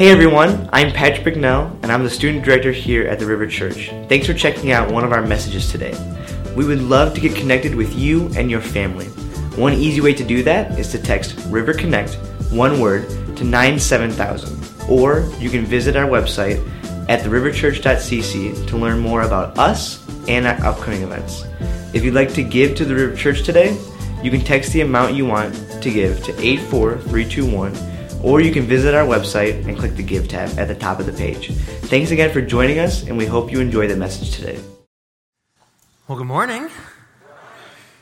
Hey everyone, I'm Patrick McNell, and I'm the student director here at the River Church. Thanks for checking out one of our messages today. We would love to get connected with you and your family. One easy way to do that is to text River Connect, one word, to 97000, or you can visit our website at theriverchurch.cc to learn more about us and our upcoming events. If you'd like to give to the River Church today, you can text the amount you want to give to 84321, or you can visit our website and click the Give tab at the top of the page. Thanks again for joining us, and we hope you enjoy the message today. Well, good morning.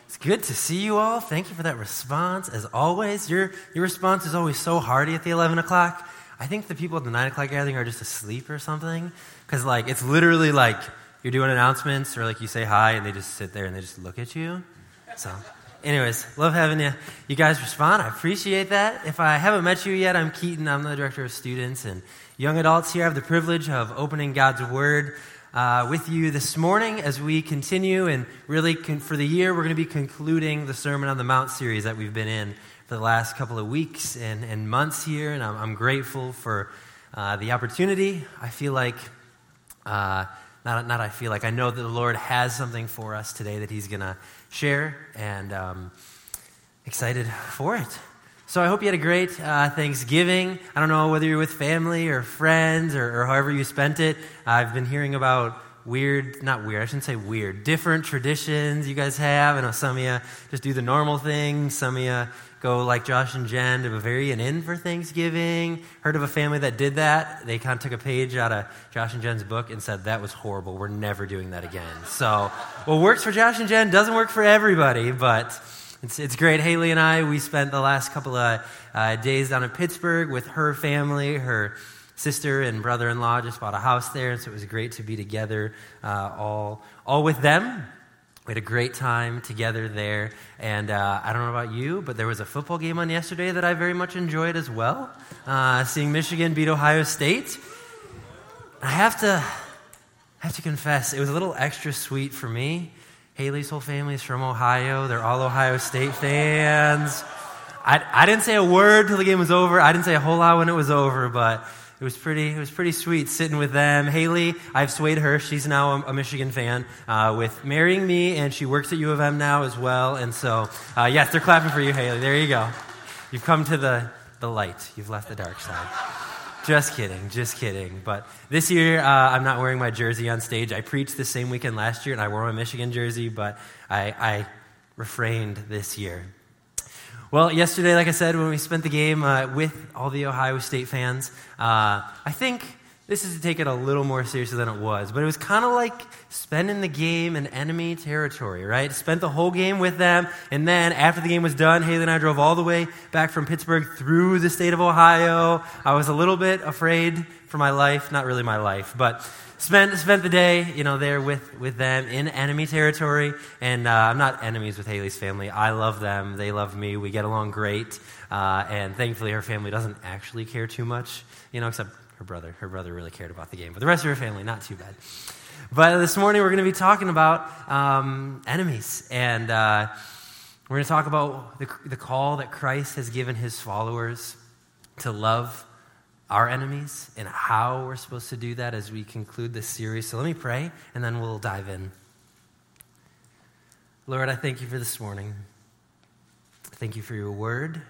It's good to see you all. Thank you for that response, as always. Your response is always so hearty at the 11 o'clock. I think the people at the 9 o'clock gathering are just asleep or something, because it's literally you're doing announcements or you say hi, and they just sit there and they just look at you. So anyways, love having you guys respond. I appreciate that. If I haven't met you yet, I'm Keaton. I'm the director of students and young adults here. I have the privilege of opening God's Word with you this morning as we continue. And really, for the year, we're going to be concluding the Sermon on the Mount series that we've been in for the last couple of weeks and months here. And I'm grateful for the opportunity. I feel like... I know that the Lord has something for us today that He's going to share, and excited for it. So I hope you had a great Thanksgiving. I don't know whether you're with family or friends or however you spent it. I've been hearing about different traditions you guys have. I know some of you just do the normal thing. Some of you go like Josh and Jen to Bavarian Inn for Thanksgiving. Heard of a family that did that. They kind of took a page out of Josh and Jen's book and said, that was horrible. We're never doing that again. So what works for Josh and Jen doesn't work for everybody, but it's great. Haley and I, we spent the last couple of days down in Pittsburgh with her family. Her sister and brother-in-law just bought a house there, and so it was great to be together all with them. We had a great time together there, and I don't know about you, but there was a football game on yesterday that I very much enjoyed as well, seeing Michigan beat Ohio State. I have to confess, it was a little extra sweet for me. Haley's whole family is from Ohio. They're all Ohio State fans. I didn't say a word till the game was over. I didn't say a whole lot when it was over, but... It was pretty sweet sitting with them. Haley, I've swayed her. She's now a Michigan fan with marrying me, and she works at U of M now as well. And so, yes, they're clapping for you, Haley. There you go. You've come to the light. You've left the dark side. Just kidding. But this year, I'm not wearing my jersey on stage. I preached the same weekend last year, and I wore my Michigan jersey, but I refrained this year. Well, yesterday, like I said, when we spent the game with all the Ohio State fans, I think this is to take it a little more seriously than it was, but it was kind of like spending the game in enemy territory, right? Spent the whole game with them, and then after the game was done, Haley and I drove all the way back from Pittsburgh through the state of Ohio. I was a little bit afraid for my life, not really my life, but... Spent the day, there with them in enemy territory, and I'm not enemies with Haley's family. I love them. They love me. We get along great, and thankfully her family doesn't actually care too much, except her brother. Her brother really cared about the game, but the rest of her family, not too bad. But this morning we're going to be talking about enemies, and we're going to talk about the call that Christ has given his followers to love our enemies, and how we're supposed to do that as we conclude this series. So let me pray, and then we'll dive in. Lord, I thank you for this morning. Thank you for your word.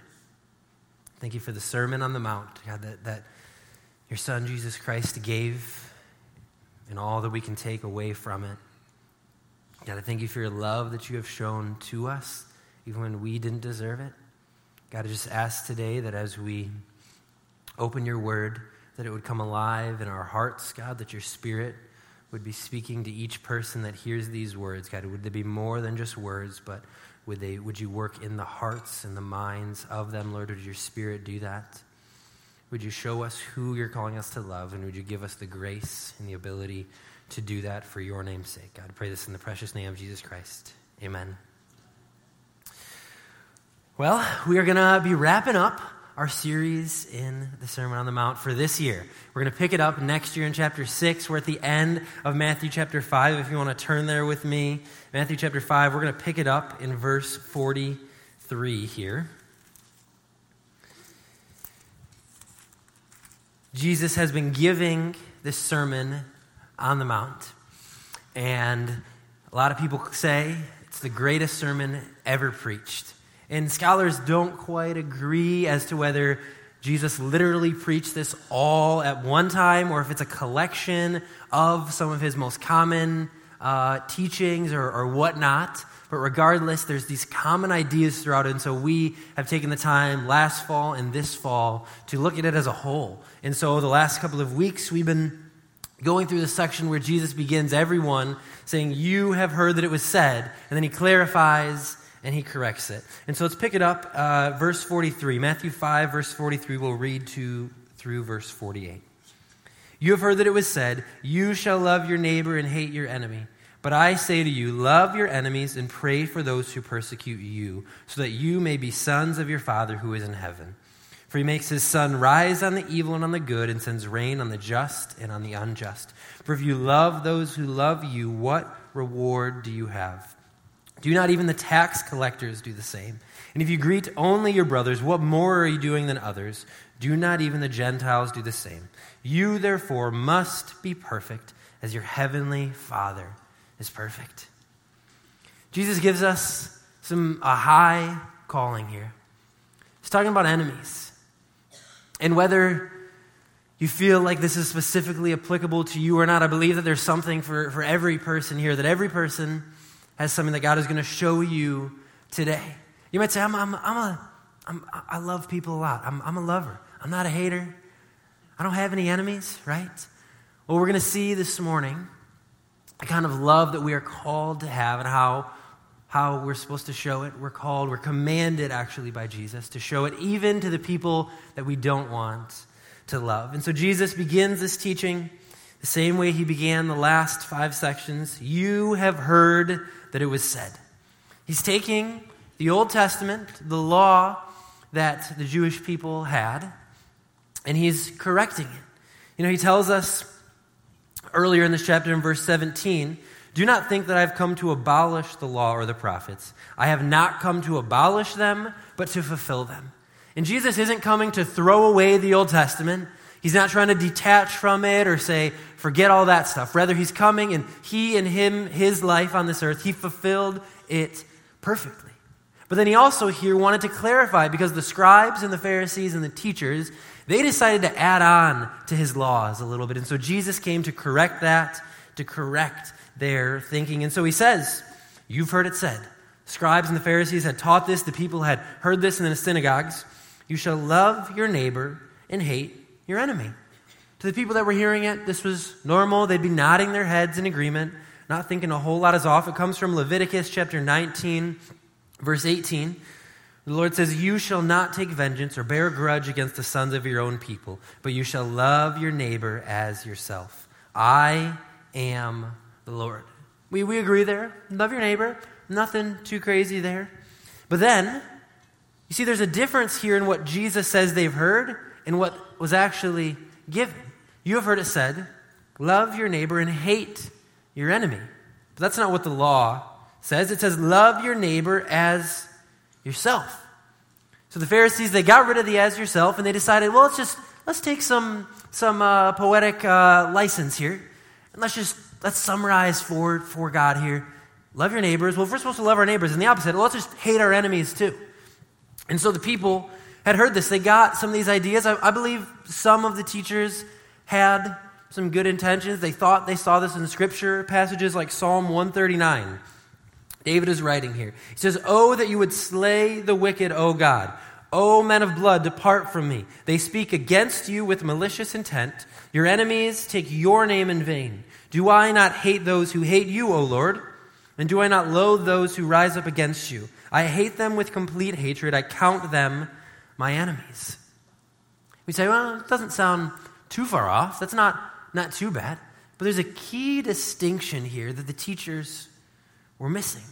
Thank you for the Sermon on the Mount, God, that your son, Jesus Christ, gave, and all that we can take away from it. God, I thank you for your love that you have shown to us, even when we didn't deserve it. God, I just ask today that as we open your word, that it would come alive in our hearts, God, that your spirit would be speaking to each person that hears these words. God, would they be more than just words, but would you work in the hearts and the minds of them, Lord? Would your spirit do that? Would you show us who you're calling us to love, and would you give us the grace and the ability to do that for your name's sake? God, I pray this in the precious name of Jesus Christ. Amen. Well, we are going to be wrapping up our series in the Sermon on the Mount for this year. We're going to pick it up next year in chapter 6. We're at the end of Matthew chapter 5. If you want to turn there with me, Matthew chapter 5, we're going to pick it up in verse 43 here. Jesus has been giving this Sermon on the Mount, and a lot of people say it's the greatest sermon ever preached. And scholars don't quite agree as to whether Jesus literally preached this all at one time or if it's a collection of some of his most common teachings or whatnot. But regardless, there's these common ideas throughout it, and so we have taken the time last fall and this fall to look at it as a whole. And so the last couple of weeks, we've been going through the section where Jesus begins everyone saying, "You have heard that it was said," and then he clarifies and he corrects it. And so let's pick it up, verse 43. Matthew 5, verse 43, we'll read through verse 48. "You have heard that it was said, 'You shall love your neighbor and hate your enemy.' But I say to you, love your enemies and pray for those who persecute you, so that you may be sons of your Father who is in heaven. For he makes his sun rise on the evil and on the good, and sends rain on the just and on the unjust. For if you love those who love you, what reward do you have? Do not even the tax collectors do the same? And if you greet only your brothers, what more are you doing than others? Do not even the Gentiles do the same? You, therefore, must be perfect as your heavenly Father is perfect." Jesus gives us a high calling here. He's talking about enemies. And whether you feel like this is specifically applicable to you or not, I believe that there's something for every person here, that every person has something that God is going to show you today. You might say, I love people a lot. I'm a lover. I'm not a hater. I don't have any enemies, right? Well, we're going to see this morning the kind of love that we are called to have and how we're supposed to show it. We're commanded actually by Jesus to show it even to the people that we don't want to love. And so Jesus begins this teaching the same way he began the last five sections. You have heard that it was said. He's taking the Old Testament, the law that the Jewish people had, and he's correcting it. You know, he tells us earlier in this chapter, in verse 17, "Do not think that I have come to abolish the law or the prophets. I have not come to abolish them, but to fulfill them." And Jesus isn't coming to throw away the Old Testament. He's not trying to detach from it or say, forget all that stuff. Rather, he's coming and his life on this earth, he fulfilled it perfectly. But then he also here wanted to clarify, because the scribes and the Pharisees and the teachers, they decided to add on to his laws a little bit. And so Jesus came to correct that, to correct their thinking. And so he says, you've heard it said. Scribes and the Pharisees had taught this. The people had heard this in the synagogues. You shall love your neighbor and hate your enemy. To the people that were hearing it, this was normal. They'd be nodding their heads in agreement, not thinking a whole lot is off. It comes from Leviticus chapter 19, verse 18. The Lord says, "You shall not take vengeance or bear a grudge against the sons of your own people, but you shall love your neighbor as yourself. I am the Lord." We agree there. Love your neighbor. Nothing too crazy there. But then, you see there's a difference here in what Jesus says they've heard and what was actually given. You have heard it said, love your neighbor and hate your enemy. But that's not what the law says. It says, love your neighbor as yourself. So the Pharisees, they got rid of the "as yourself," and they decided, well, let's take some poetic license here, and let's summarize for God here. Love your neighbors. Well, if we're supposed to love our neighbors, and the opposite, well, let's just hate our enemies too. And so the people had heard this. They got some of these ideas. I believe some of the teachers had some good intentions. They thought they saw this in Scripture passages like Psalm 139. David is writing here. He says, "Oh, that you would slay the wicked, O God. O men of blood, depart from me. They speak against you with malicious intent. Your enemies take your name in vain. Do I not hate those who hate you, O Lord? And do I not loathe those who rise up against you? I hate them with complete hatred. I count them my enemies." We say, well, it doesn't sound too far off. That's not too bad. But there's a key distinction here that the teachers were missing.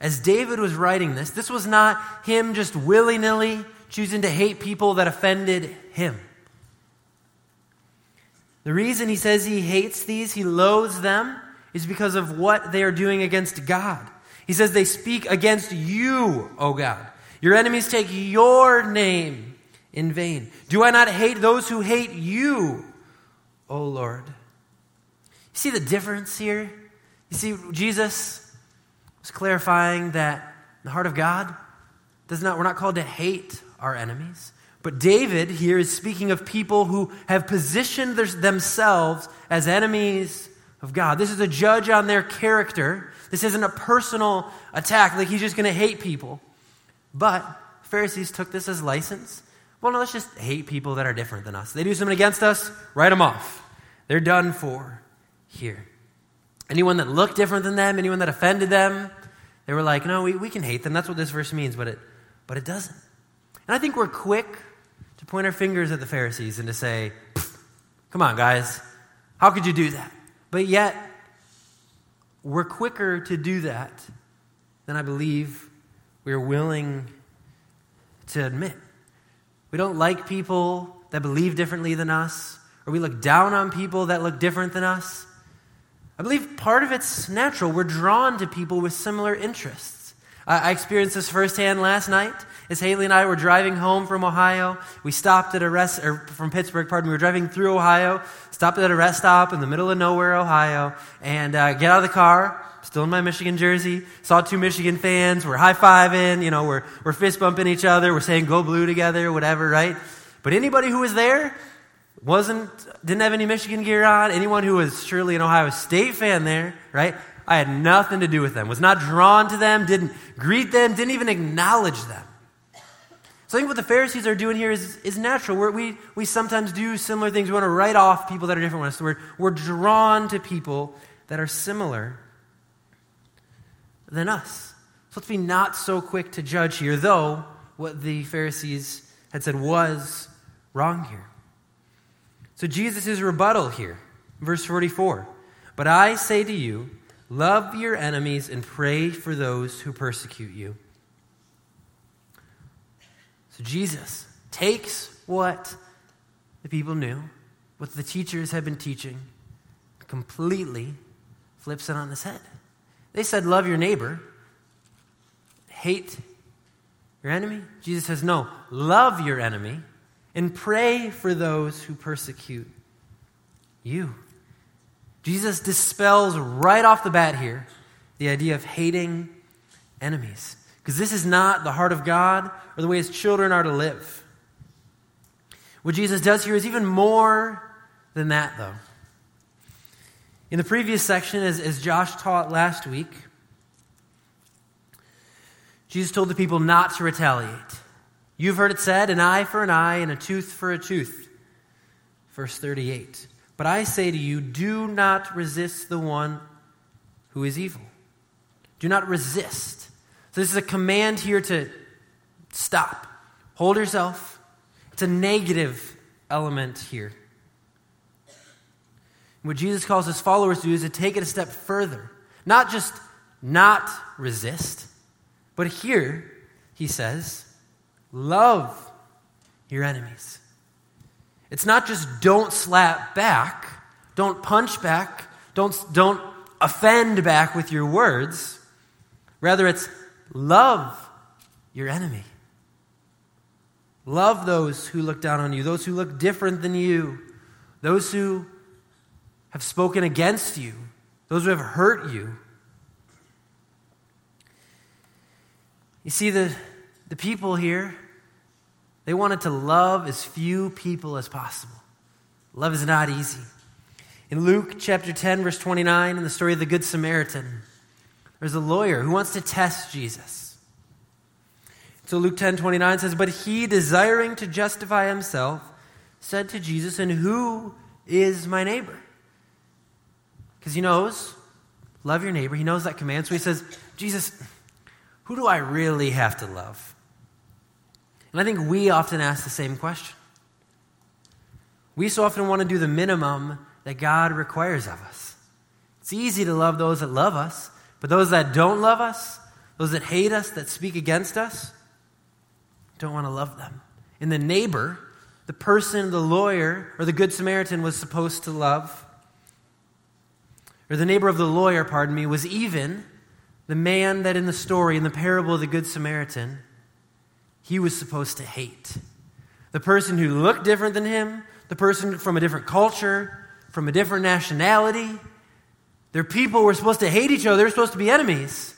As David was writing this was not him just willy-nilly choosing to hate people that offended him. The reason he says he hates these, he loathes them, is because of what they are doing against God. He says they speak against you, O God. Your enemies take your name in vain. Do I not hate those who hate you, O Lord. You see the difference here? You see, Jesus was clarifying that the heart of God we're not called to hate our enemies. But David here is speaking of people who have positioned themselves as enemies of God. This is a judge on their character. This isn't a personal attack, like he's just going to hate people. But Pharisees took this as license. Well, no, let's just hate people that are different than us. They do something against us, write them off. They're done for here. Anyone that looked different than them, anyone that offended them, they were like, no, we can hate them. That's what this verse means, but it doesn't. And I think we're quick to point our fingers at the Pharisees and to say, come on, guys, how could you do that? But yet, we're quicker to do that than I believe we're willing to admit. We don't like people that believe differently than us, or we look down on people that look different than us. I believe part of it's natural. We're drawn to people with similar interests. I experienced this firsthand last night as Haley and I were driving home from Ohio. We stopped at a from Pittsburgh, we were driving through Ohio, stopped at a rest stop in the middle of nowhere, Ohio, and get out of the car, still in my Michigan jersey, saw two Michigan fans, we're high-fiving, we're fist-bumping each other, we're saying go blue together, whatever, right? But anybody who was there didn't have any Michigan gear on, anyone who was surely an Ohio State fan there, right? I had nothing to do with them, was not drawn to them, didn't greet them, didn't even acknowledge them. So I think what the Pharisees are doing here is natural. We sometimes do similar things. We want to write off people that are different from us. We're drawn to people that are similar than us. So let's be not so quick to judge here, though what the Pharisees had said was wrong here. So Jesus' rebuttal here, verse 44. But I say to you, love your enemies and pray for those who persecute you. So Jesus takes what the people knew, what the teachers had been teaching, completely flips it on his head. They said, love your neighbor, hate your enemy. Jesus says, no, love your enemy and pray for those who persecute you. Jesus dispels right off the bat here the idea of hating enemies. Because this is not the heart of God or the way his children are to live. What Jesus does here is even more than that, though. In the previous section, as Josh taught last week, Jesus told the people not to retaliate. You've heard it said, an eye for an eye and a tooth for a tooth. Verse 38. But I say to you, do not resist the one who is evil. Do not resist. So this is a command here to stop. Hold yourself. It's a negative element here. What Jesus calls his followers to do is to take it a step further. Not just not resist, but here he says, love your enemies. It's not just don't slap back, don't punch back, don't offend back with your words. Rather, it's love your enemy. Love those who look down on you, those who look different than you, those who have spoken against you, those who have hurt you. You see, the people here, they wanted to love as few people as possible. Love is not easy. In Luke chapter 10, verse 29, in the story of the Good Samaritan, there's a lawyer who wants to test Jesus. So Luke 10:29 says, but he, desiring to justify himself, said to Jesus, and who is my neighbor? Because he knows, love your neighbor. He knows that command. So he says, Jesus, who do I really have to love? And I think we often ask the same question. We so often want to do the minimum that God requires of us. It's easy to love those that love us. But those that don't love us, those that hate us, that speak against us, don't want to love them. And the neighbor, the person, the lawyer, or the Good Samaritan was supposed to love, or the neighbor of the lawyer, was even the man that in the story, in the parable of the Good Samaritan, he was supposed to hate. The person who looked different than him, the person from a different culture, from a different nationality. Their people were supposed to hate each other. They're supposed to be enemies.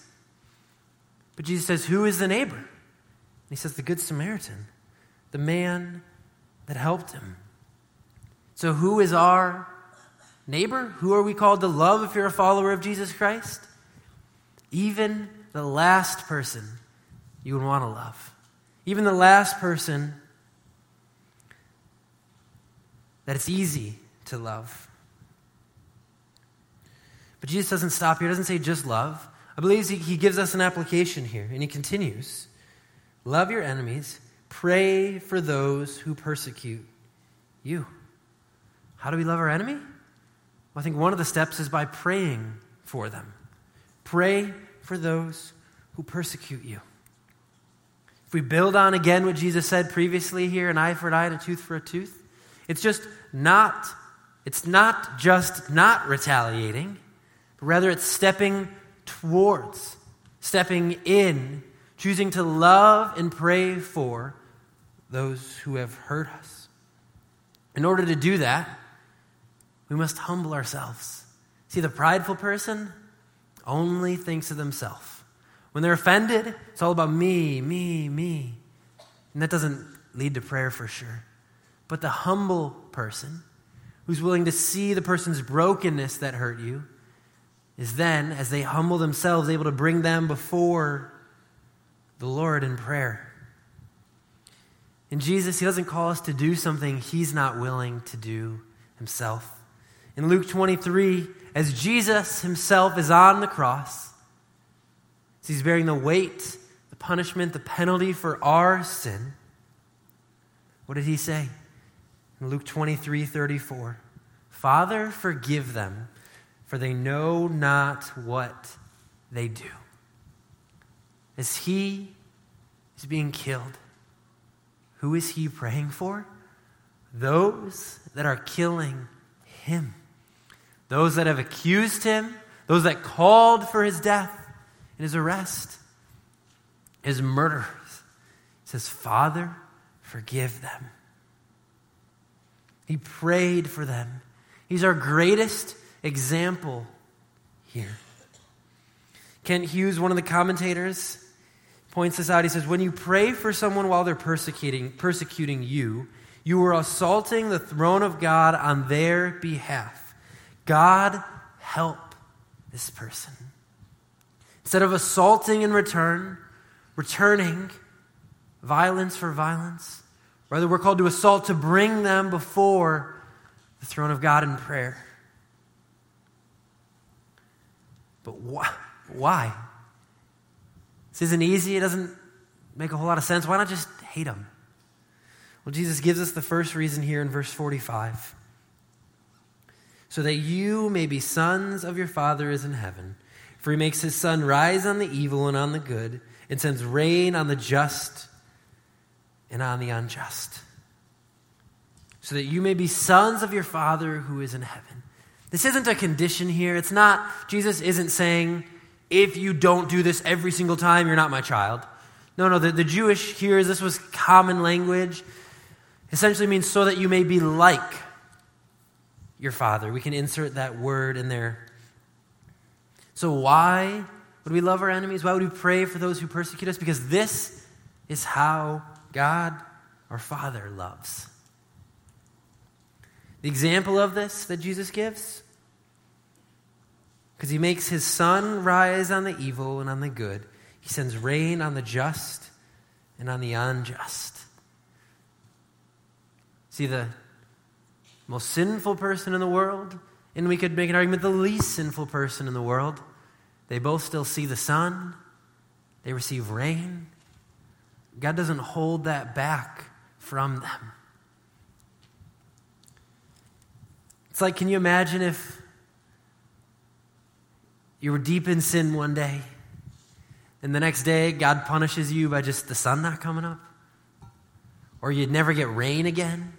But Jesus says, who is the neighbor? And he says, the Good Samaritan, the man that helped him. So who is our neighbor? Who are we called to love if you're a follower of Jesus Christ? Even the last person you would want to love. Even the last person that it's easy to love. But Jesus doesn't stop here. He doesn't say just love. I believe he gives us an application here, and he continues. Love your enemies. Pray for those who persecute you. How do we love our enemy? Well, I think one of the steps is by praying for them. Pray for those who persecute you. If we build on again what Jesus said previously here, an eye for an eye and a tooth for a tooth, it's not just not retaliating, but rather it's stepping in, choosing to love and pray for those who have hurt us. In order to do that, we must humble ourselves. See, the prideful person only thinks of themselves. When they're offended, it's all about me, me, me. And that doesn't lead to prayer for sure. But the humble person who's willing to see the person's brokenness that hurt you is then, as they humble themselves, able to bring them before the Lord in prayer. And Jesus, he doesn't call us to do something he's not willing to do himself. In Luke 23, as Jesus himself is on the cross, as he's bearing the weight, the punishment, the penalty for our sin, what did he say? In Luke 23:34, Father, forgive them, for they know not what they do. As he is being killed, who is he praying for? Those that are killing him. Those that have accused him, those that called for his death and his arrest, his murderers. He says, Father, forgive them. He prayed for them. He's our greatest example here. Kent Hughes, one of the commentators, points this out. He says, when you pray for someone while they're persecuting you, you are assaulting the throne of God on their behalf. God, help this person. Instead of assaulting in return, returning violence for violence, rather we're called to assault to bring them before the throne of God in prayer. But why? This isn't easy. It doesn't make a whole lot of sense. Why not just hate them? Well, Jesus gives us the first reason here in verse 45. So that you may be sons of your Father is in heaven. For he makes his sun rise on the evil and on the good, and sends rain on the just and on the unjust. So that you may be sons of your Father who is in heaven. This isn't a condition here. It's not, Jesus isn't saying, if you don't do this every single time, you're not my child. No, the Jewish here, this was common language. Essentially means so that you may be like your Father. We can insert that word in there. So why would we love our enemies? Why would we pray for those who persecute us? Because this is how God, our Father, loves. The example of this that Jesus gives, because he makes his sun rise on the evil and on the good. He sends rain on the just and on the unjust. See, the most sinful person in the world, and we could make an argument, the least sinful person in the world, they both still see the sun, they receive rain. God doesn't hold that back from them. It's like, can you imagine if you were deep in sin one day, and the next day God punishes you by just the sun not coming up, or you'd never get rain again?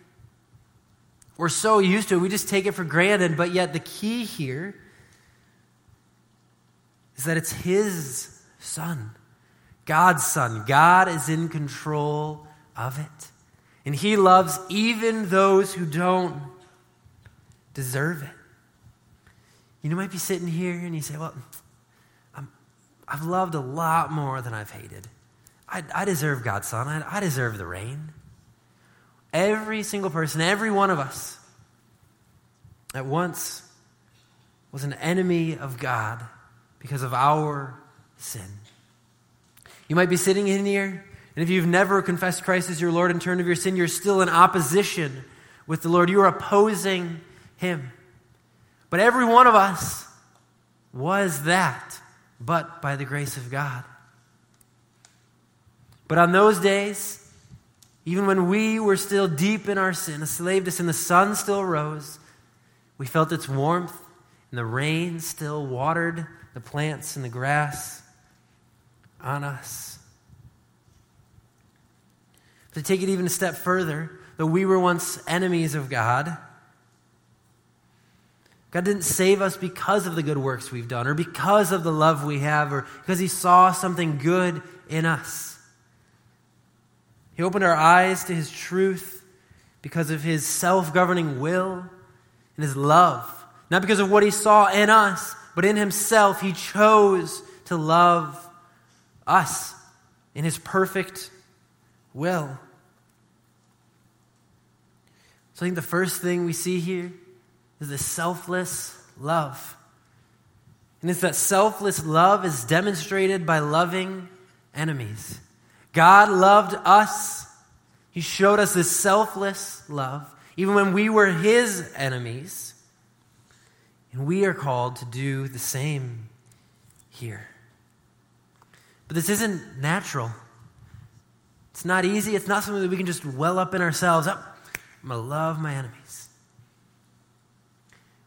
We're so used to it, we just take it for granted, but yet the key here is that it's his son, God's son. God is in control of it. And he loves even those who don't deserve it. You might be sitting here and you say, well, I've loved a lot more than I've hated. I deserve God's son. I deserve the rain. Every single person, every one of us, at once was an enemy of God because of our sin. You might be sitting in here, and if you've never confessed Christ as your Lord and turned from your sin, you're still in opposition with the Lord. You are opposing him. But every one of us was that, but by the grace of God. But on those days, even when we were still deep in our sin, a slave to sin, the sun still rose. We felt its warmth, and the rain still watered the plants and the grass on us. But to take it even a step further, though we were once enemies of God, God didn't save us because of the good works we've done or because of the love we have or because he saw something good in us. He opened our eyes to his truth because of his self-governing will and his love. Not because of what he saw in us, but in himself he chose to love us in his perfect will. So I think the first thing we see here is the selfless love. And it's that selfless love is demonstrated by loving enemies. God loved us. He showed us this selfless love, even when we were his enemies. And we are called to do the same here. But this isn't natural. It's not easy. It's not something that we can just well up in ourselves. Oh, I'm going to love my enemies.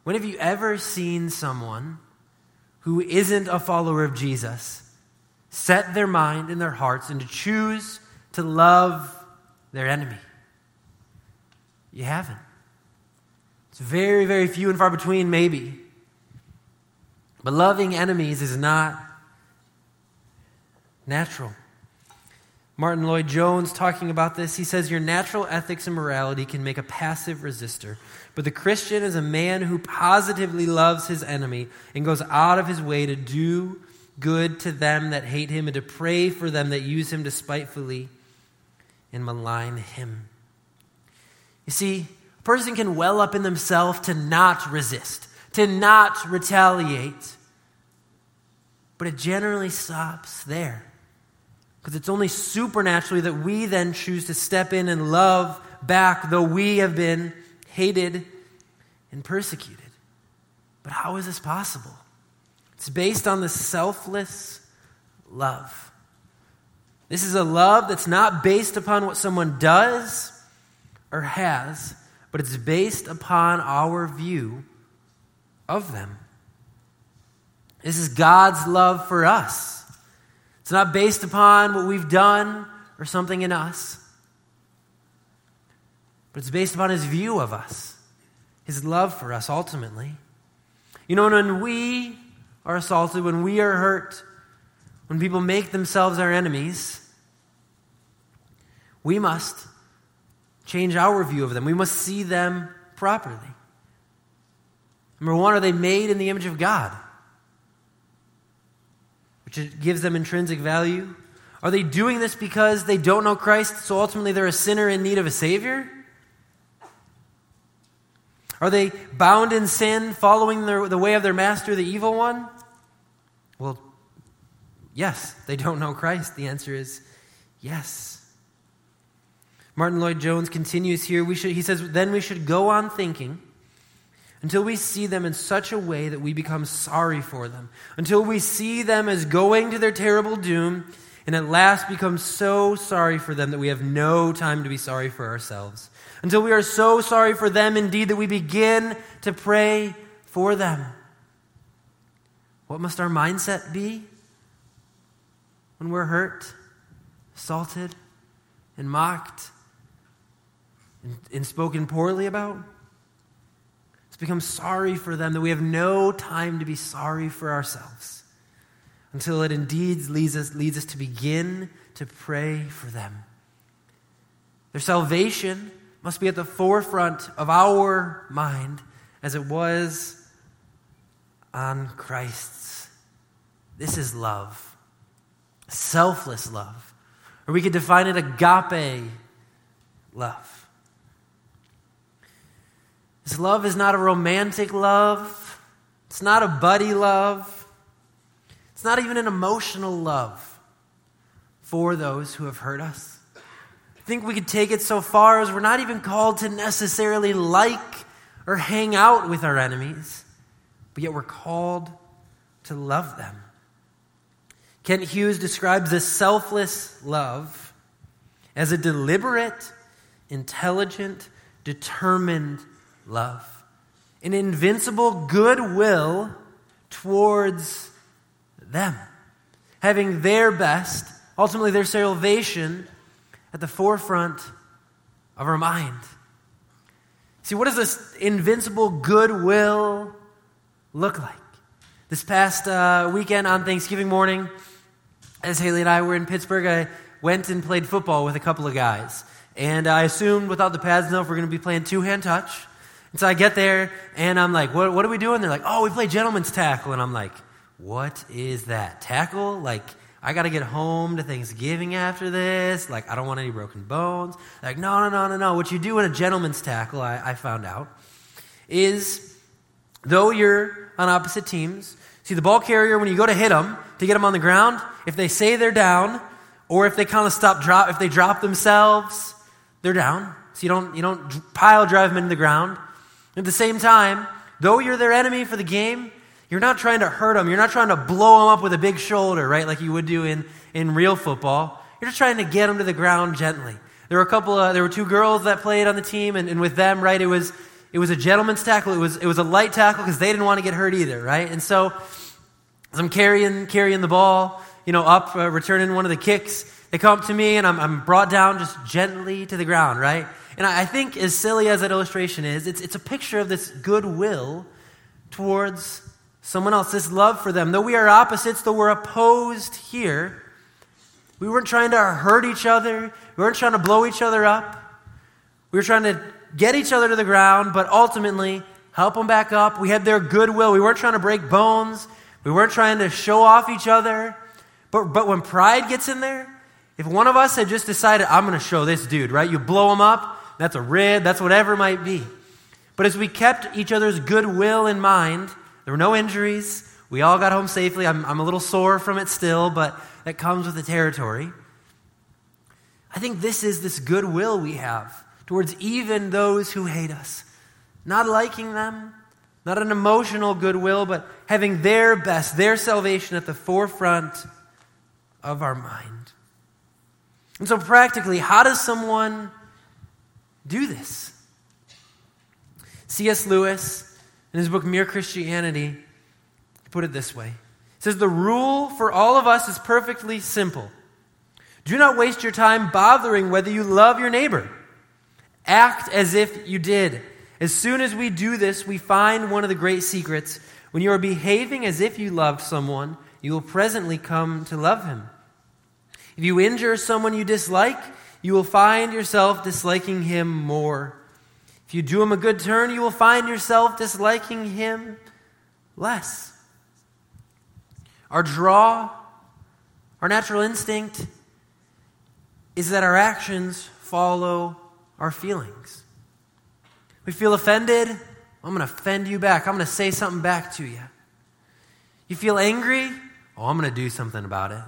When have you ever seen someone who isn't a follower of Jesus set their mind and their hearts and to choose to love their enemy? You haven't. It's very, very few and far between, maybe. But loving enemies is not natural. Martin Lloyd-Jones, talking about this, he says, your natural ethics and morality can make a passive resistor, but the Christian is a man who positively loves his enemy and goes out of his way to do good to them that hate him and to pray for them that use him despitefully and malign him. You see, a person can well up in themselves to not resist, to not retaliate, but it generally stops there. Because it's only supernaturally that we then choose to step in and love back, though we have been hated and persecuted. But how is this possible? It's based on the selfless love. This is a love that's not based upon what someone does or has, but it's based upon our view of them. This is God's love for us. It's not based upon what we've done or something in us, but it's based upon his view of us, his love for us ultimately. You know, when we are assaulted, when we are hurt, when people make themselves our enemies, we must change our view of them. We must see them properly. Number one, are they made in the image of God? Which gives them intrinsic value? Are they doing this because they don't know Christ, so ultimately they're a sinner in need of a Savior? Are they bound in sin, following the way of their master, the evil one? Well, yes, they don't know Christ. The answer is yes. Martin Lloyd-Jones continues here. He says, then we should go on thinking until we see them in such a way that we become sorry for them, until we see them as going to their terrible doom, and at last become so sorry for them that we have no time to be sorry for ourselves, until we are so sorry for them indeed that we begin to pray for them. What must our mindset be when we're hurt, assaulted, and mocked, and spoken poorly about? To become sorry for them, that we have no time to be sorry for ourselves, until it indeed leads us to begin to pray for them. Their salvation must be at the forefront of our mind as it was on Christ's. This is love, selfless love. Or we could define it agape love. This love is not a romantic love. It's not a buddy love. It's not even an emotional love for those who have hurt us. I think we could take it so far as we're not even called to necessarily like or hang out with our enemies, but yet we're called to love them. Kent Hughes describes this selfless love as a deliberate, intelligent, determined love, an invincible goodwill towards them, having their best, ultimately their salvation, at the forefront of our mind. See, what does this invincible goodwill look like? This past weekend on Thanksgiving morning, as Haley and I were in Pittsburgh, I went and played football with a couple of guys. And I assumed without the pads enough, we're going to be playing two-hand touch. And so I get there, and I'm like, what are we doing? They're like, oh, we play gentleman's tackle. And I'm like, what is that? Tackle? Like, I got to get home to Thanksgiving after this. Like, I don't want any broken bones. Like, no. What you do in a gentleman's tackle, I found out, is though you're on opposite teams, see, the ball carrier, when you go to hit them, to get them on the ground, if they say they're down, or if they kind of if they drop themselves, they're down. So you don't pile drive them into the ground. At the same time, though you're their enemy for the game, you're not trying to hurt them. You're not trying to blow them up with a big shoulder, right, like you would do in real football. You're just trying to get them to the ground gently. There were two girls that played on the team, and with them, right, it was a gentleman's tackle. It was a light tackle because they didn't want to get hurt either, right? And so as I'm carrying the ball, up, returning one of the kicks, they come up to me, and I'm brought down just gently to the ground, right? And I think, as silly as that illustration is, it's a picture of this goodwill towards someone else, this love for them. Though we are opposites, though we're opposed here, we weren't trying to hurt each other. We weren't trying to blow each other up. We were trying to get each other to the ground, but ultimately help them back up. We had their goodwill. We weren't trying to break bones. We weren't trying to show off each other. But when pride gets in there, if one of us had just decided, I'm going to show this dude, right? You blow him up, that's a rib, that's whatever it might be. But as we kept each other's goodwill in mind, there were no injuries. We all got home safely. I'm a little sore from it still, but that comes with the territory. I think this is this goodwill we have towards even those who hate us. Not liking them, not an emotional goodwill, but having their best, their salvation at the forefront of our mind. And so practically, how does someone do this? C.S. Lewis, in his book, Mere Christianity, he put it this way. He says, the rule for all of us is perfectly simple. Do not waste your time bothering whether you love your neighbor. Act as if you did. As soon as we do this, we find one of the great secrets. When you are behaving as if you loved someone, you will presently come to love him. If you injure someone you dislike, you will find yourself disliking him more. If you do him a good turn, you will find yourself disliking him less. Our draw, our natural instinct, is that our actions follow our feelings. We feel offended, I'm going to offend you back. I'm going to say something back to you. You feel angry, oh, I'm going to do something about it.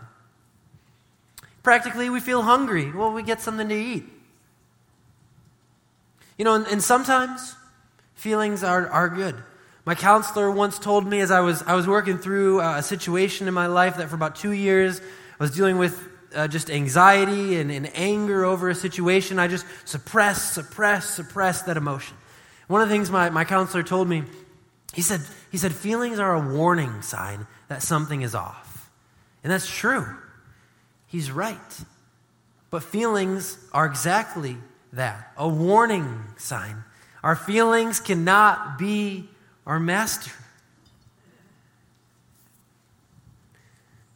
Practically, we feel hungry. Well, we get something to eat. And sometimes feelings are good. My counselor once told me, as I was working through a situation in my life that for about 2 years I was dealing with just anxiety and anger over a situation. I just suppressed that emotion. One of the things my counselor told me, he said feelings are a warning sign that something is off. And that's true. He's right. But feelings are exactly that, a warning sign. Our feelings cannot be our master.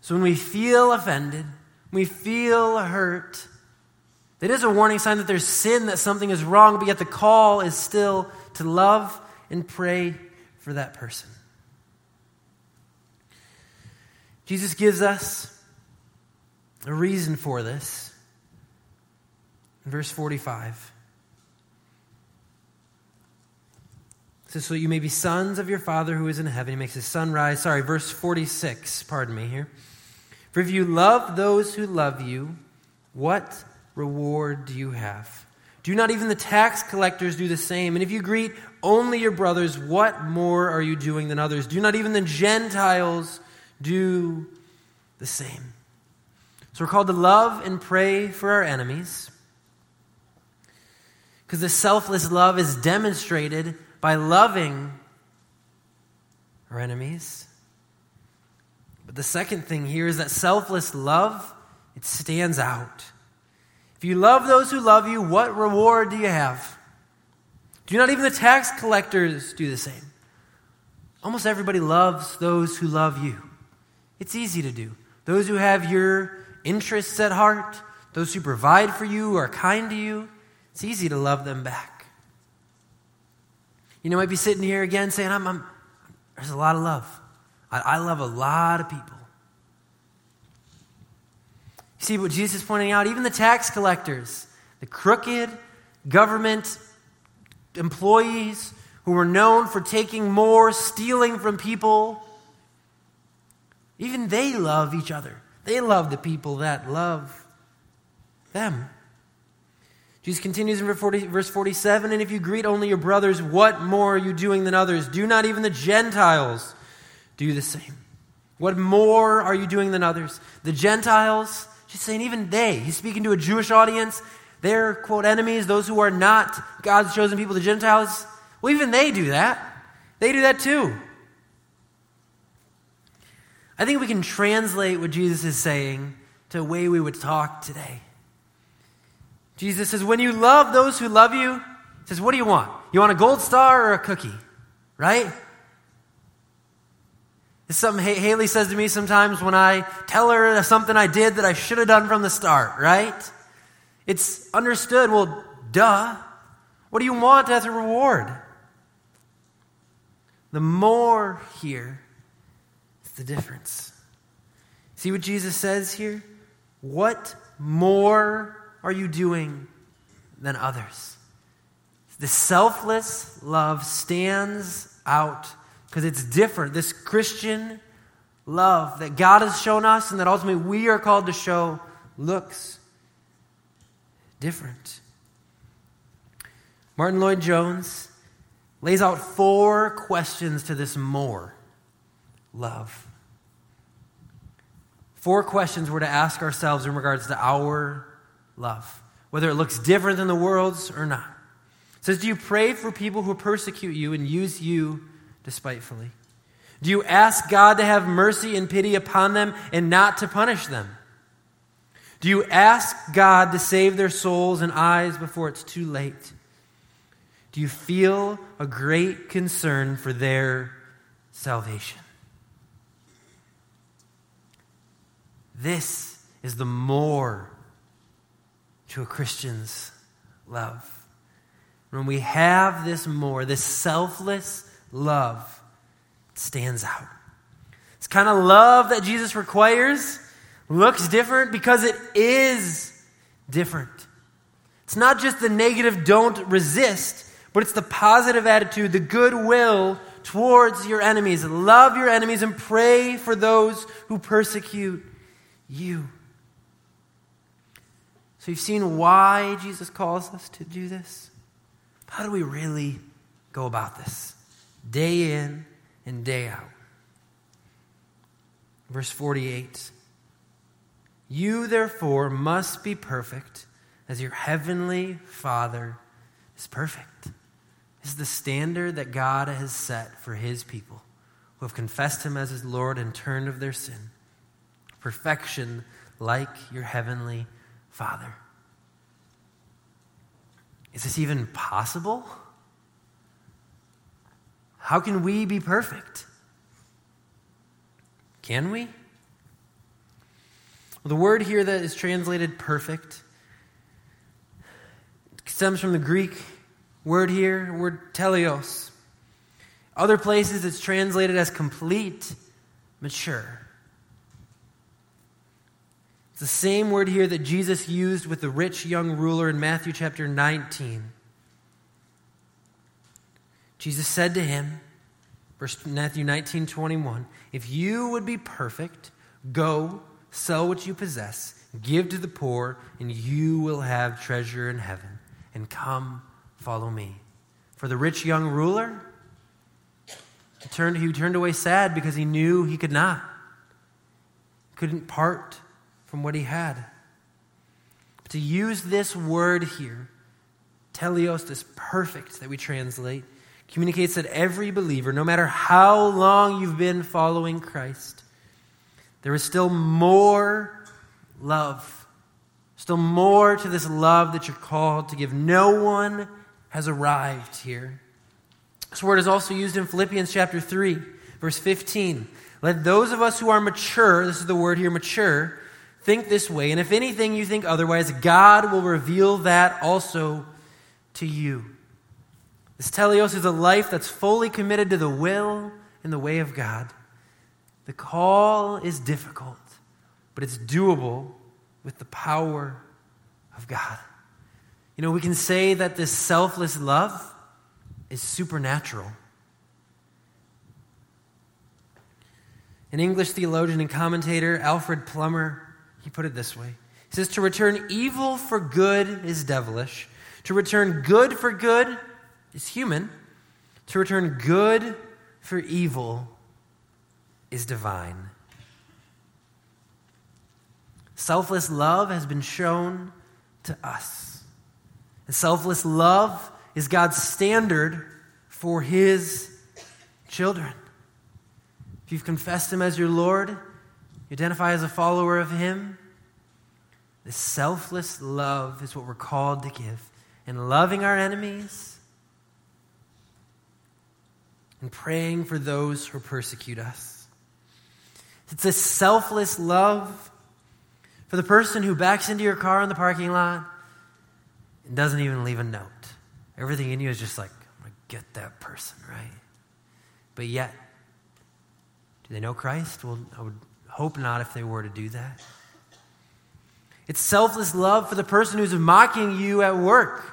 So when we feel offended, we feel hurt, it is a warning sign that there's sin, that something is wrong, but yet the call is still to love and pray for that person. Jesus gives us a reason for this. In verse 45, it says, so you may be sons of your Father who is in heaven. He makes his sun rise. Verse 46, pardon me here. For if you love those who love you, what reward do you have? Do not even the tax collectors do the same? And if you greet only your brothers, what more are you doing than others? Do not even the Gentiles do the same? So we're called to love and pray for our enemies, because the selfless love is demonstrated by loving our enemies. But the second thing here is that selfless love, it stands out. If you love those who love you, what reward do you have? Do not even the tax collectors do the same? Almost everybody loves those who love you. It's easy to do. Those who have your interests at heart, those who provide for you, are kind to you, it's easy to love them back. You know, I might be sitting here again saying, there's a lot of love. I love a lot of people. See what Jesus is pointing out? Even the tax collectors, the crooked government employees who were known for taking more, stealing from people, even they love each other. They love the people that love them. Jesus continues in verse 47, and if you greet only your brothers, what more are you doing than others? Do not even the Gentiles do the same? What more are you doing than others? The Gentiles... She's saying even they. He's speaking to a Jewish audience. They're, quote, enemies, those who are not God's chosen people, the Gentiles. Well, even they do that. They do that too. I think we can translate what Jesus is saying to a way we would talk today. Jesus says, when you love those who love you, he says, what do you want? You want a gold star or a cookie? Right? It's something Haley says to me sometimes when I tell her something I did that I should have done from the start, right? It's understood. Well, duh. What do you want as a reward? The more here is the difference. See what Jesus says here? What more are you doing than others? The selfless love stands out, because it's different. This Christian love that God has shown us and that ultimately we are called to show looks different. Martin Lloyd-Jones lays out 4 questions to this more love. 4 questions we're to ask ourselves in regards to our love, whether it looks different than the world's or not. It says, do you pray for people who persecute you and use you despitefully? Do you ask God to have mercy and pity upon them and not to punish them? Do you ask God to save their souls and eyes before it's too late? Do you feel a great concern for their salvation? This is the more to a Christian's love. When we have this more, this selfless love stands out. This kind of love that Jesus requires looks different because it is different. It's not just the negative don't resist, but it's the positive attitude, the goodwill towards your enemies. Love your enemies and pray for those who persecute you. So you've seen why Jesus calls us to do this. How do we really go about this? Day in and day out. Verse 48. You, therefore, must be perfect as your heavenly Father is perfect. This is the standard that God has set for his people who have confessed him as his Lord and turned of their sin. Perfection like your heavenly Father. Is this even possible? How can we be perfect? Can we? Well, the word here that is translated perfect stems from the Greek word here, the word teleos. Other places it's translated as complete, mature. It's the same word here that Jesus used with the rich young ruler in Matthew chapter 19. Jesus said to him, Matthew 19:21, "If you would be perfect, go, sell what you possess, give to the poor, and you will have treasure in heaven. And come, follow me." For the rich young ruler, he turned away sad because he knew he could not. Couldn't part from what he had. But to use this word here, teleos, this perfect that we translate, communicates that every believer, no matter how long you've been following Christ, there is still more love, still more to this love that you're called to give. No one has arrived here. This word is also used in Philippians chapter 3, verse 15. "Let those of us who are mature," this is the word here, mature, "think this way. And if anything you think otherwise, God will reveal that also to you." This teleos is a life that's fully committed to the will and the way of God. The call is difficult, but it's doable with the power of God. You know, we can say that this selfless love is supernatural. An English theologian and commentator, Alfred Plummer, he put it this way. He says, "To return evil for good is devilish. To return good for good is human. To return good for evil is divine." Selfless love has been shown to us. And selfless love is God's standard for his children. If you've confessed him as your Lord, you identify as a follower of him, this selfless love is what we're called to give. And loving our enemies, and praying for those who persecute us. It's a selfless love for the person who backs into your car in the parking lot and doesn't even leave a note. Everything in you is just like, I'm going to get that person, right? But yet, do they know Christ? Well, I would hope not if they were to do that. It's selfless love for the person who's mocking you at work.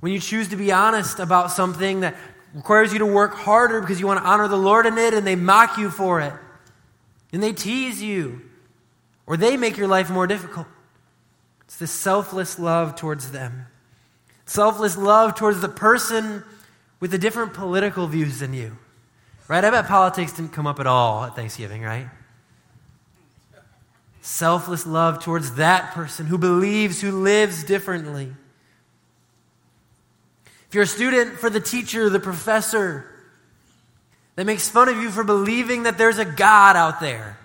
When you choose to be honest about something that requires you to work harder because you want to honor the Lord in it, and they mock you for it, and they tease you, or they make your life more difficult. It's this selfless love towards them. Selfless love towards the person with the different political views than you. Right? I bet politics didn't come up at all at Thanksgiving, right? Selfless love towards that person who believes, who lives differently. If you're a student, for the teacher, the professor, that makes fun of you for believing that there's a God out there.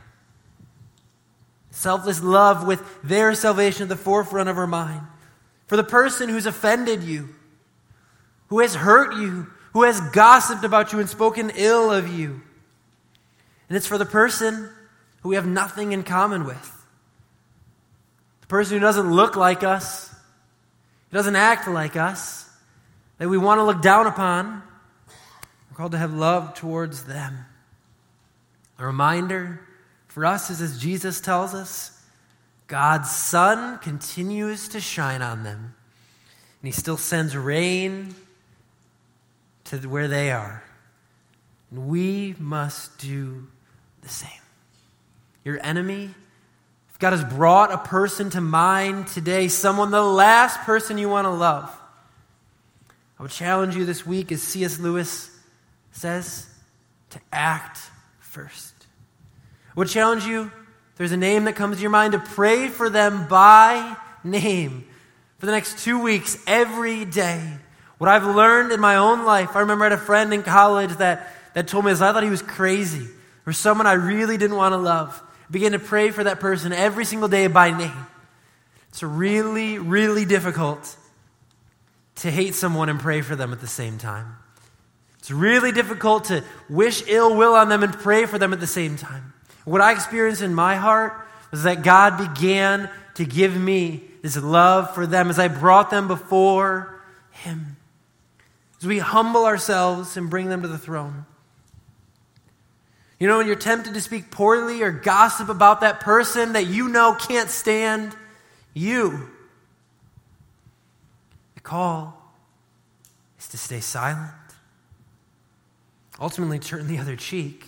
Selfless love with their salvation at the forefront of our mind. For the person who's offended you, who has hurt you, who has gossiped about you and spoken ill of you. And it's for the person who we have nothing in common with. The person who doesn't look like us, who doesn't act like us, that we want to look down upon. We're called to have love towards them. A reminder for us is, as Jesus tells us, God's sun continues to shine on them, and he still sends rain to where they are. And we must do the same. Your enemy, if God has brought a person to mind today, someone, the last person you want to love, I would challenge you this week, as C.S. Lewis says, to act first. I would challenge you, there's a name that comes to your mind, to pray for them by name for the next 2 weeks, every day. What I've learned in my own life, I remember I had a friend in college that told me this. I thought he was crazy, or someone I really didn't want to love. I began to pray for that person every single day by name. It's really, really difficult to hate someone and pray for them at the same time. It's really difficult to wish ill will on them and pray for them at the same time. What I experienced in my heart was that God began to give me this love for them as I brought them before him. as we humble ourselves and bring them to the throne. You know, when you're tempted to speak poorly or gossip about that person that you know can't stand you, the call is to stay silent. Ultimately, turn the other cheek,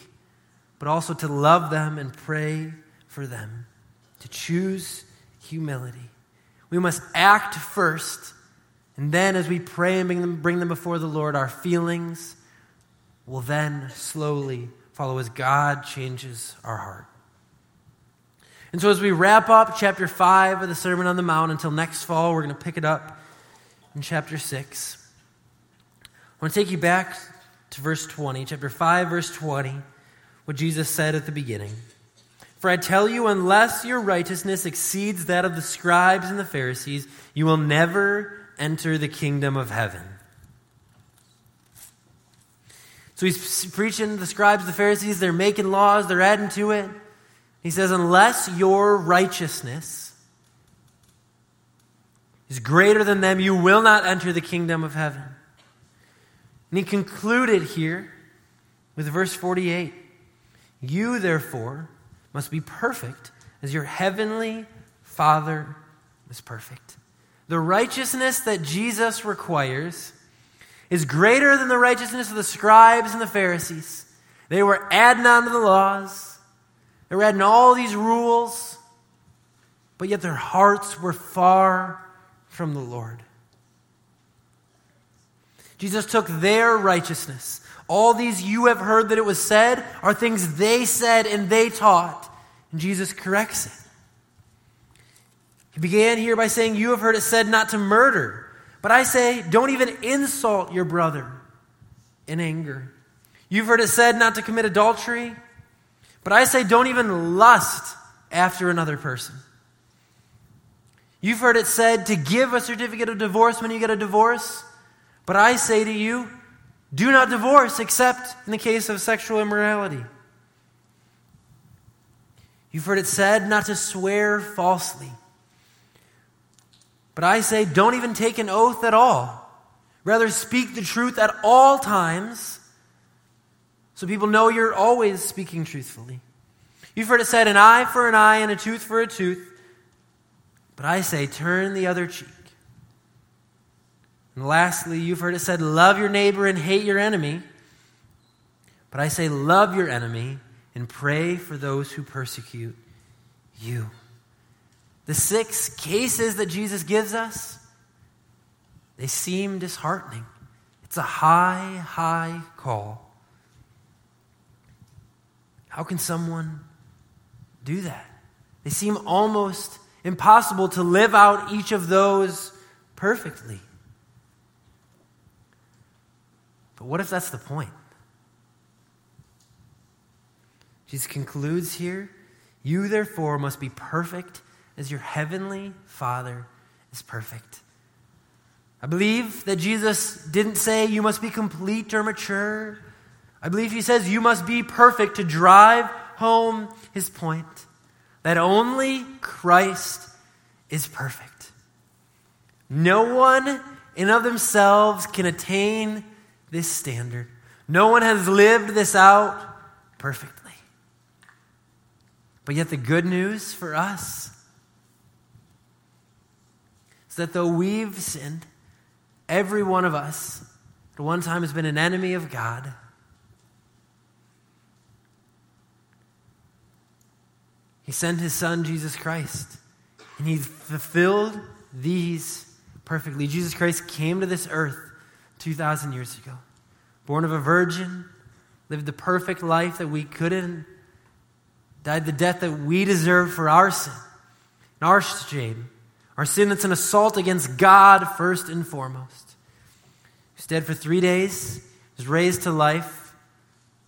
but also to love them and pray for them, to choose humility. We must act first, and then as we pray and bring them before the Lord, our feelings will then slowly follow as God changes our heart. And so as we wrap up chapter 5 of the Sermon on the Mount until next fall, we're going to pick it up in chapter 6. I want to take you back to verse 20, chapter 5, verse 20, what Jesus said at the beginning. For I tell you, unless your righteousness exceeds that of the scribes and the Pharisees, you will never enter the kingdom of heaven. So he's preaching to the scribes, the Pharisees, they're making laws, they're adding to it. He says, unless your righteousness is greater than them, you will not enter the kingdom of heaven. And he concluded here with verse 48. You, therefore, must be perfect as your heavenly Father is perfect. The righteousness that Jesus requires is greater than the righteousness of the scribes and the Pharisees. They were adding on to the laws. They were adding all these rules. But yet their hearts were far from the Lord. Jesus took their righteousness. All these you have heard that it was said are things they said and they taught. And Jesus corrects it. He began here by saying, you have heard it said not to murder. But I say, don't even insult your brother in anger. You've heard it said not to commit adultery. But I say, don't even lust after another person. You've heard it said to give a certificate of divorce when you get a divorce. But I say to you, do not divorce except in the case of sexual immorality. You've heard it said not to swear falsely. But I say, don't even take an oath at all. Rather, speak the truth at all times so people know you're always speaking truthfully. You've heard it said, an eye for an eye and a tooth for a tooth. But I say, turn the other cheek. And lastly, you've heard it said, love your neighbor and hate your enemy. But I say, love your enemy and pray for those who persecute you. The six cases that Jesus gives us, they seem disheartening. It's a high, high call. How can someone do that? They seem almost impossible to live out each of those perfectly. But what if that's the point? Jesus concludes here, you therefore must be perfect as your heavenly Father is perfect. I believe that Jesus didn't say you must be complete or mature. I believe he says you must be perfect to drive home his point that only Christ is perfect. No one in of themselves can attain this standard. No one has lived this out perfectly. But yet the good news for us is that though we've sinned, every one of us at one time has been an enemy of God. He sent his Son, Jesus Christ, and he fulfilled these perfectly. Jesus Christ came to this earth 2,000 years ago, born of a virgin, lived the perfect life that we couldn't, died the death that we deserve for our sin, and our shame. Our sin that's an assault against God first and foremost. He was dead for 3 days, was raised to life.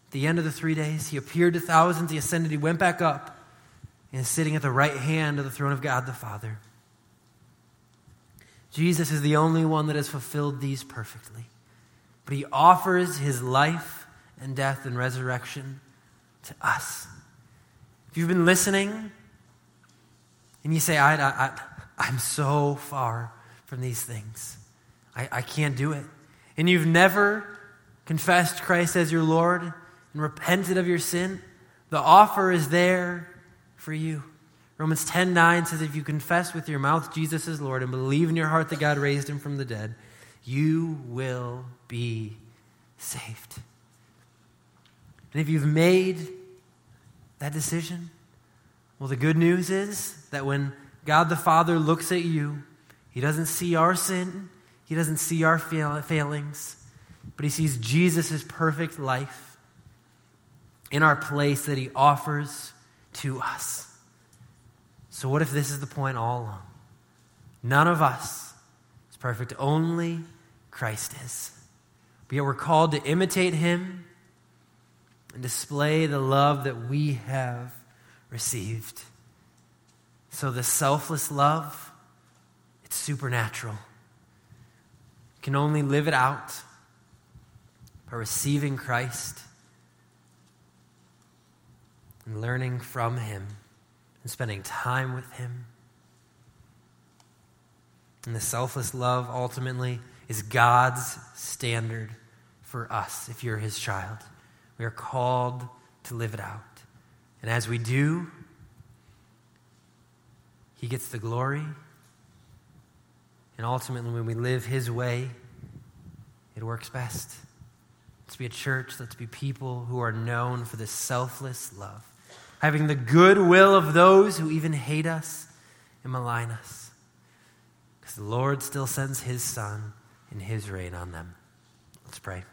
At the end of the 3 days, he appeared to thousands, he ascended, he went back up, and is sitting at the right hand of the throne of God the Father. Jesus is the only one that has fulfilled these perfectly. But he offers his life and death and resurrection to us. If you've been listening, and you say, I'm so far from these things. I can't do it. and you've never confessed Christ as your Lord and repented of your sin, the offer is there for you. Romans 10:9 says, if you confess with your mouth Jesus is Lord and believe in your heart that God raised him from the dead, you will be saved. And if you've made that decision, well, the good news is that when God the Father looks at you, he doesn't see our sin, he doesn't see our failings, but he sees Jesus' perfect life in our place that he offers to us. So what if this is the point all along? None of us is perfect, only Christ is. But yet we're called to imitate him and display the love that we have received. So the selfless love, it's supernatural. You can only live it out by receiving Christ and learning from him and spending time with him. And the selfless love ultimately is God's standard for us if you're his child. We are called to live it out. And as we do, he gets the glory. And ultimately, when we live his way, it works best. Let's be a church. Let's be people who are known for this selfless love, having the goodwill of those who even hate us and malign us. Because the Lord still sends his son and his rain on them. Let's pray.